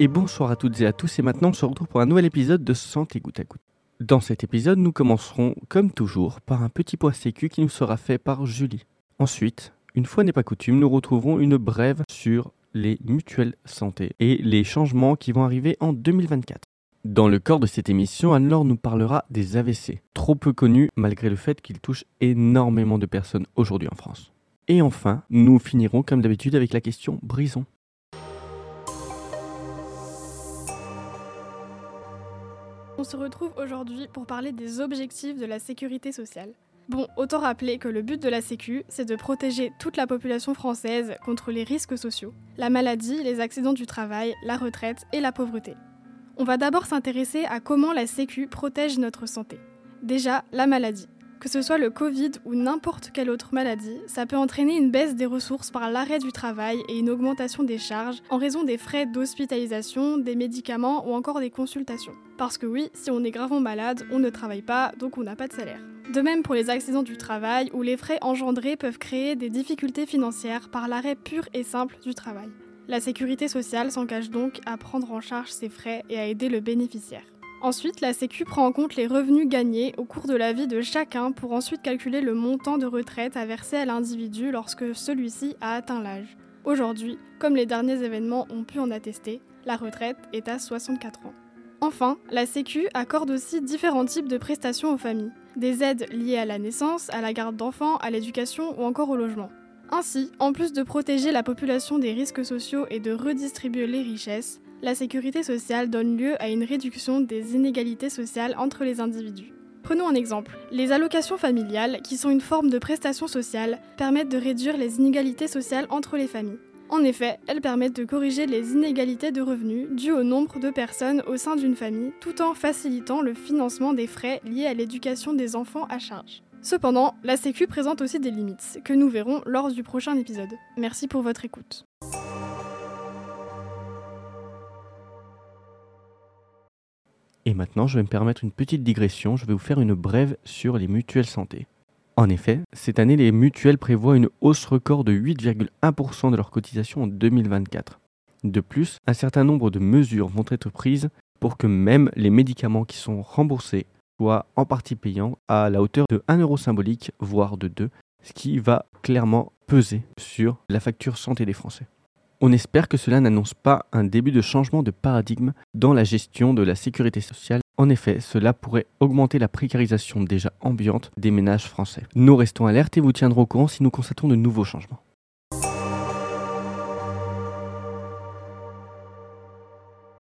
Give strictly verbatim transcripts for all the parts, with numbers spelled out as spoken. Et bonsoir à toutes et à tous, et maintenant on se retrouve pour un nouvel épisode de Santé Goutte-à-Goutte. Dans cet épisode, nous commencerons, comme toujours, par un petit point sécu qui nous sera fait par Julie. Ensuite, une fois n'est pas coutume, nous retrouverons une brève sur les mutuelles santé et les changements qui vont arriver en deux mille vingt-quatre. Dans le corps de cette émission, Anne-Laure nous parlera des A V C, trop peu connus malgré le fait qu'ils touchent énormément de personnes aujourd'hui en France. Et enfin, nous finirons comme d'habitude avec la question Brison. On se retrouve aujourd'hui pour parler des objectifs de la sécurité sociale. Bon, autant rappeler que le but de la Sécu, c'est de protéger toute la population française contre les risques sociaux, la maladie, les accidents du travail, la retraite et la pauvreté. On va d'abord s'intéresser à comment la Sécu protège notre santé. Déjà, la maladie. Que ce soit le Covid ou n'importe quelle autre maladie, ça peut entraîner une baisse des ressources par l'arrêt du travail et une augmentation des charges en raison des frais d'hospitalisation, des médicaments ou encore des consultations. Parce que oui, si on est gravement malade, on ne travaille pas, donc on n'a pas de salaire. De même pour les accidents du travail où les frais engendrés peuvent créer des difficultés financières par l'arrêt pur et simple du travail. La sécurité sociale s'engage donc à prendre en charge ces frais et à aider le bénéficiaire. Ensuite, la Sécu prend en compte les revenus gagnés au cours de la vie de chacun pour ensuite calculer le montant de retraite à verser à l'individu lorsque celui-ci a atteint l'âge. Aujourd'hui, comme les derniers événements ont pu en attester, la retraite est à soixante-quatre ans. Enfin, la Sécu accorde aussi différents types de prestations aux familles, des aides liées à la naissance, à la garde d'enfants, à l'éducation ou encore au logement. Ainsi, en plus de protéger la population des risques sociaux et de redistribuer les richesses, la sécurité sociale donne lieu à une réduction des inégalités sociales entre les individus. Prenons un exemple. Les allocations familiales, qui sont une forme de prestation sociale, permettent de réduire les inégalités sociales entre les familles. En effet, elles permettent de corriger les inégalités de revenus dues au nombre de personnes au sein d'une famille, tout en facilitant le financement des frais liés à l'éducation des enfants à charge. Cependant, la Sécu présente aussi des limites, que nous verrons lors du prochain épisode. Merci pour votre écoute. Et maintenant, je vais me permettre une petite digression, je vais vous faire une brève sur les mutuelles santé. En effet, cette année, les mutuelles prévoient une hausse record de huit virgule un pour cent de leurs cotisations en deux mille vingt-quatre. De plus, un certain nombre de mesures vont être prises pour que même les médicaments qui sont remboursés soient en partie payants à la hauteur de un euro symbolique, voire de deux, ce qui va clairement peser sur la facture santé des Français. On espère que cela n'annonce pas un début de changement de paradigme dans la gestion de la sécurité sociale. En effet, cela pourrait augmenter la précarisation déjà ambiante des ménages français. Nous restons alertes et vous tiendrons au courant si nous constatons de nouveaux changements.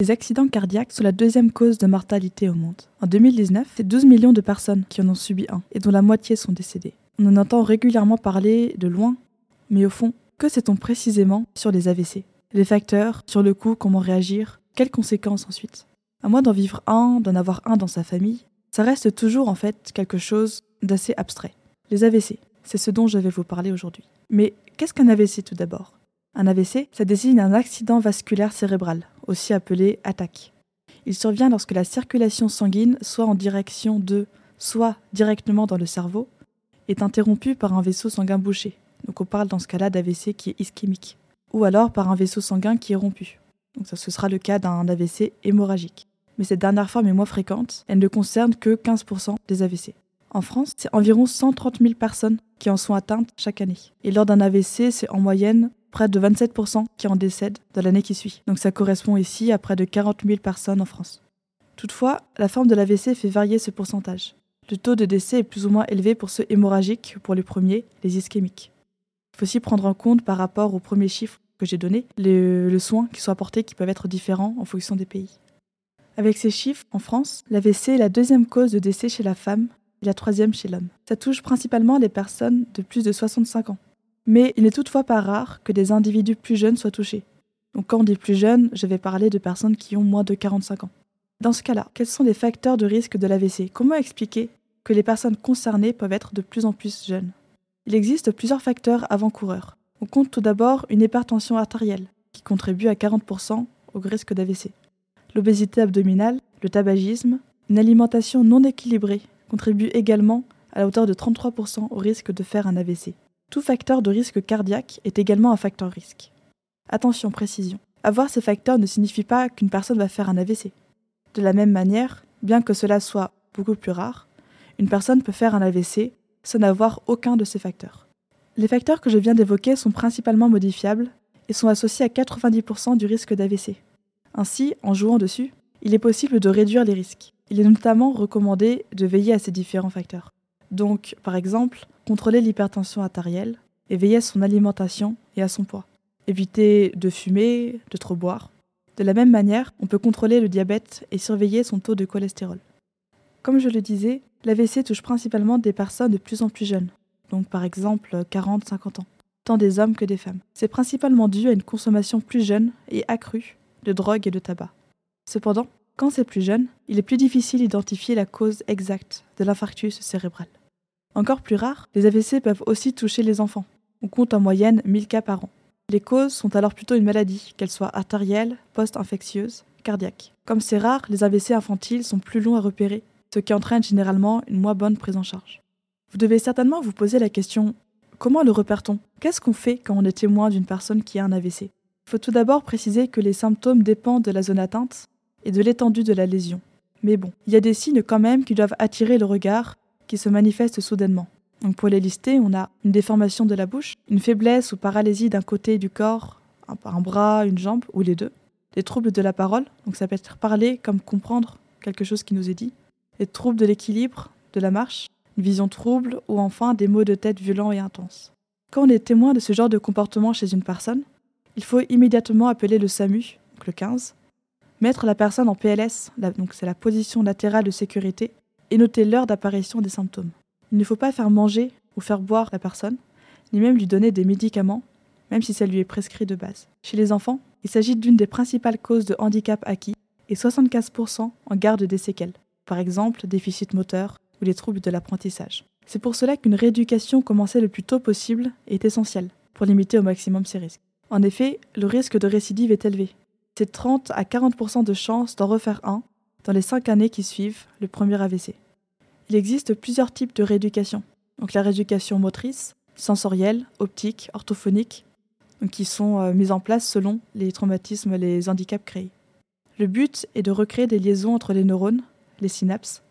Les accidents cardiaques sont la deuxième cause de mortalité au monde. En deux mille dix-neuf, c'est douze millions de personnes qui en ont subi un et dont la moitié sont décédées. On en entend régulièrement parler de loin, mais au fond, que sait-on précisément sur les A V C? Les facteurs, sur le coup, comment réagir? Quelles conséquences ensuite? À moins d'en vivre un, d'en avoir un dans sa famille, ça reste toujours en fait quelque chose d'assez abstrait. Les A V C, c'est ce dont je vais vous parler aujourd'hui. Mais qu'est-ce qu'un A V C tout d'abord? Un A V C, ça désigne un accident vasculaire cérébral, aussi appelé attaque. Il survient lorsque la circulation sanguine, soit en direction de, soit directement dans le cerveau, est interrompue par un vaisseau sanguin bouché. Donc on parle dans ce cas-là d'A V C qui est ischémique, ou alors par un vaisseau sanguin qui est rompu. Donc ça, ce sera le cas d'un A V C hémorragique. Mais cette dernière forme est moins fréquente, elle ne concerne que quinze pour cent des A V C. En France, c'est environ cent trente mille personnes qui en sont atteintes chaque année. Et lors d'un A V C, c'est en moyenne près de vingt-sept pour cent qui en décèdent dans l'année qui suit. Donc ça correspond ici à près de quarante mille personnes en France. Toutefois, la forme de l'A V C fait varier ce pourcentage. Le taux de décès est plus ou moins élevé pour ceux hémorragiques, pour les premiers, les ischémiques. Il faut aussi prendre en compte par rapport aux premiers chiffres que j'ai donnés, le, le soin qui sont apportés qui peuvent être différents en fonction des pays. Avec ces chiffres, en France, l'A V C est la deuxième cause de décès chez la femme et la troisième chez l'homme. Ça touche principalement les personnes de plus de soixante-cinq ans. Mais il n'est toutefois pas rare que des individus plus jeunes soient touchés. Donc quand on dit plus jeunes, je vais parler de personnes qui ont moins de quarante-cinq ans. Dans ce cas-là, quels sont les facteurs de risque de l'A V C? Comment expliquer que les personnes concernées peuvent être de plus en plus jeunes? Il existe plusieurs facteurs avant-coureurs. On compte tout d'abord une hypertension artérielle, qui contribue à quarante pour cent au risque d'A V C. L'obésité abdominale, le tabagisme, une alimentation non équilibrée contribuent également à la hauteur de trente-trois pour cent au risque de faire un A V C. Tout facteur de risque cardiaque est également un facteur risque. Attention, précision, Avoir ces facteurs ne signifie pas qu'une personne va faire un A V C. De la même manière, bien que cela soit beaucoup plus rare, une personne peut faire un A V C sans n'avoir aucun de ces facteurs. Les facteurs que je viens d'évoquer sont principalement modifiables et sont associés à quatre-vingt-dix pour cent du risque d'A V C. Ainsi, en jouant dessus, il est possible de réduire les risques. Il est notamment recommandé de veiller à ces différents facteurs. Donc, par exemple, contrôler l'hypertension artérielle et veiller à son alimentation et à son poids. Éviter de fumer, de trop boire. De la même manière, on peut contrôler le diabète et surveiller son taux de cholestérol. Comme je le disais, l'A V C touche principalement des personnes de plus en plus jeunes, donc par exemple quarante à cinquante ans, tant des hommes que des femmes. C'est principalement dû à une consommation plus jeune et accrue de drogue et de tabac. Cependant, quand c'est plus jeune, il est plus difficile d'identifier la cause exacte de l'infarctus cérébral. Encore plus rare, les A V C peuvent aussi toucher les enfants. On compte en moyenne mille cas par an. Les causes sont alors plutôt une maladie, qu'elle soit artérielle, post-infectieuse, cardiaque. Comme c'est rare, les A V C infantiles sont plus longs à repérer, ce qui entraîne généralement une moins bonne prise en charge. Vous devez certainement vous poser la question « Comment le repère-t-on ? Qu'est-ce qu'on fait quand on est témoin d'une personne qui a un A V C ?» Il faut tout d'abord préciser que les symptômes dépendent de la zone atteinte et de l'étendue de la lésion. Mais bon, il y a des signes quand même qui doivent attirer le regard, qui se manifestent soudainement. Donc pour les lister, on a une déformation de la bouche, une faiblesse ou paralysie d'un côté du corps, un, un bras, une jambe ou les deux, des troubles de la parole, donc ça peut être parler comme comprendre quelque chose qui nous est dit, des troubles de l'équilibre, de la marche, une vision trouble ou enfin des maux de tête violents et intenses. Quand on est témoin de ce genre de comportement chez une personne, il faut immédiatement appeler le SAMU, donc le quinze, mettre la personne en P L S, donc c'est la position latérale de sécurité, et noter l'heure d'apparition des symptômes. Il ne faut pas faire manger ou faire boire la personne, ni même lui donner des médicaments, même si ça lui est prescrit de base. Chez les enfants, il s'agit d'une des principales causes de handicap acquis et soixante-quinze pour cent en gardent des séquelles, par exemple déficit moteur ou les troubles de l'apprentissage. C'est pour cela qu'une rééducation commencée le plus tôt possible est essentielle, pour limiter au maximum ces risques. En effet, le risque de récidive est élevé. C'est trente à quarante pour cent de chances d'en refaire un dans les cinq années qui suivent le premier A V C. Il existe plusieurs types de rééducation, donc la rééducation motrice, sensorielle, optique, orthophonique, qui sont mises en place selon les traumatismes et les handicaps créés. Le but est de recréer des liaisons entre les neurones, les synapses,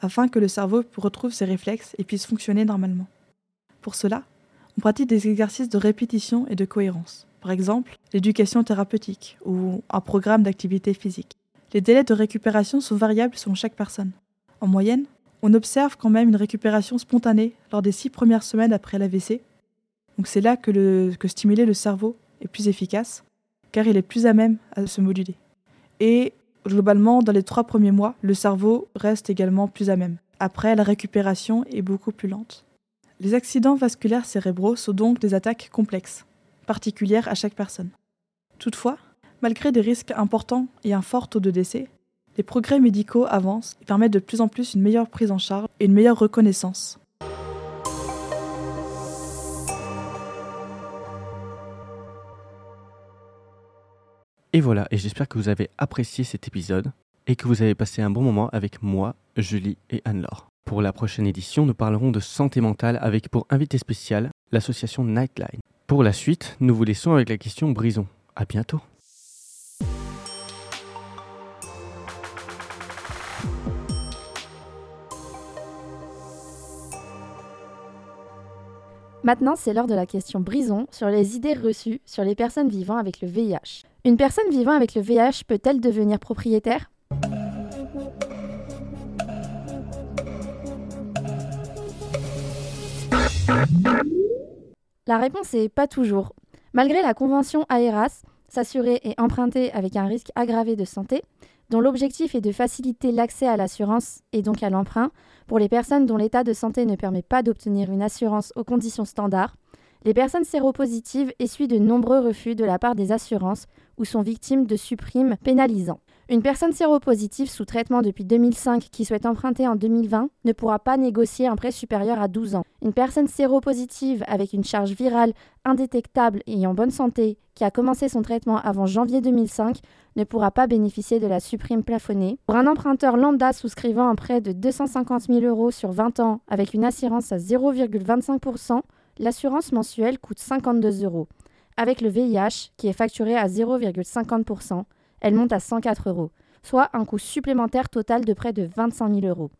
afin que le cerveau retrouve ses réflexes et puisse fonctionner normalement. Pour cela, on pratique des exercices de répétition et de cohérence, par exemple l'éducation thérapeutique ou un programme d'activité physique. Les délais de récupération sont variables selon chaque personne. En moyenne, on observe quand même une récupération spontanée lors des six premières semaines après l'A V C. Donc c'est là que, le, que stimuler le cerveau est plus efficace, car il est plus à même à se moduler. Et globalement, dans les trois premiers mois, le cerveau reste également plus à même. Après, la récupération est beaucoup plus lente. Les accidents vasculaires cérébraux sont donc des attaques complexes, particulières à chaque personne. Toutefois, malgré des risques importants et un fort taux de décès, les progrès médicaux avancent et permettent de plus en plus une meilleure prise en charge et une meilleure reconnaissance. Et voilà, et j'espère que vous avez apprécié cet épisode et que vous avez passé un bon moment avec moi, Julie et Anne-Laure. Pour la prochaine édition, nous parlerons de santé mentale avec pour invité spécial l'association Nightline. Pour la suite, nous vous laissons avec la question Brison. À bientôt. Maintenant, c'est l'heure de la question Brison sur les idées reçues sur les personnes vivant avec le V I H. Une personne vivant avec le V I H peut-elle devenir propriétaire ? La réponse est pas toujours. Malgré la convention AERAS, s'assurer et emprunter avec un risque aggravé de santé, dont l'objectif est de faciliter l'accès à l'assurance et donc à l'emprunt pour les personnes dont l'état de santé ne permet pas d'obtenir une assurance aux conditions standards, les personnes séropositives essuient de nombreux refus de la part des assurances ou sont victimes de supprimes pénalisants. Une personne séropositive sous traitement depuis deux mille cinq qui souhaite emprunter en deux mille vingt ne pourra pas négocier un prêt supérieur à douze ans. Une personne séropositive avec une charge virale indétectable et en bonne santé qui a commencé son traitement avant janvier deux mille cinq ne pourra pas bénéficier de la supprime plafonnée. Pour un emprunteur lambda souscrivant un prêt de deux cent cinquante mille euros sur vingt ans avec une assurance à zéro virgule vingt-cinq pour cent, l'assurance mensuelle coûte cinquante-deux euros. Avec le V I H, qui est facturé à zéro virgule cinquante pour cent, elle monte à cent quatre euros, soit un coût supplémentaire total de près de vingt-cinq mille euros.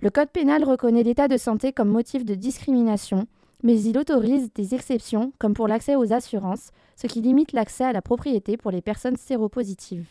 Le Code pénal reconnaît l'état de santé comme motif de discrimination, mais il autorise des exceptions, comme pour l'accès aux assurances, ce qui limite l'accès à la propriété pour les personnes séropositives.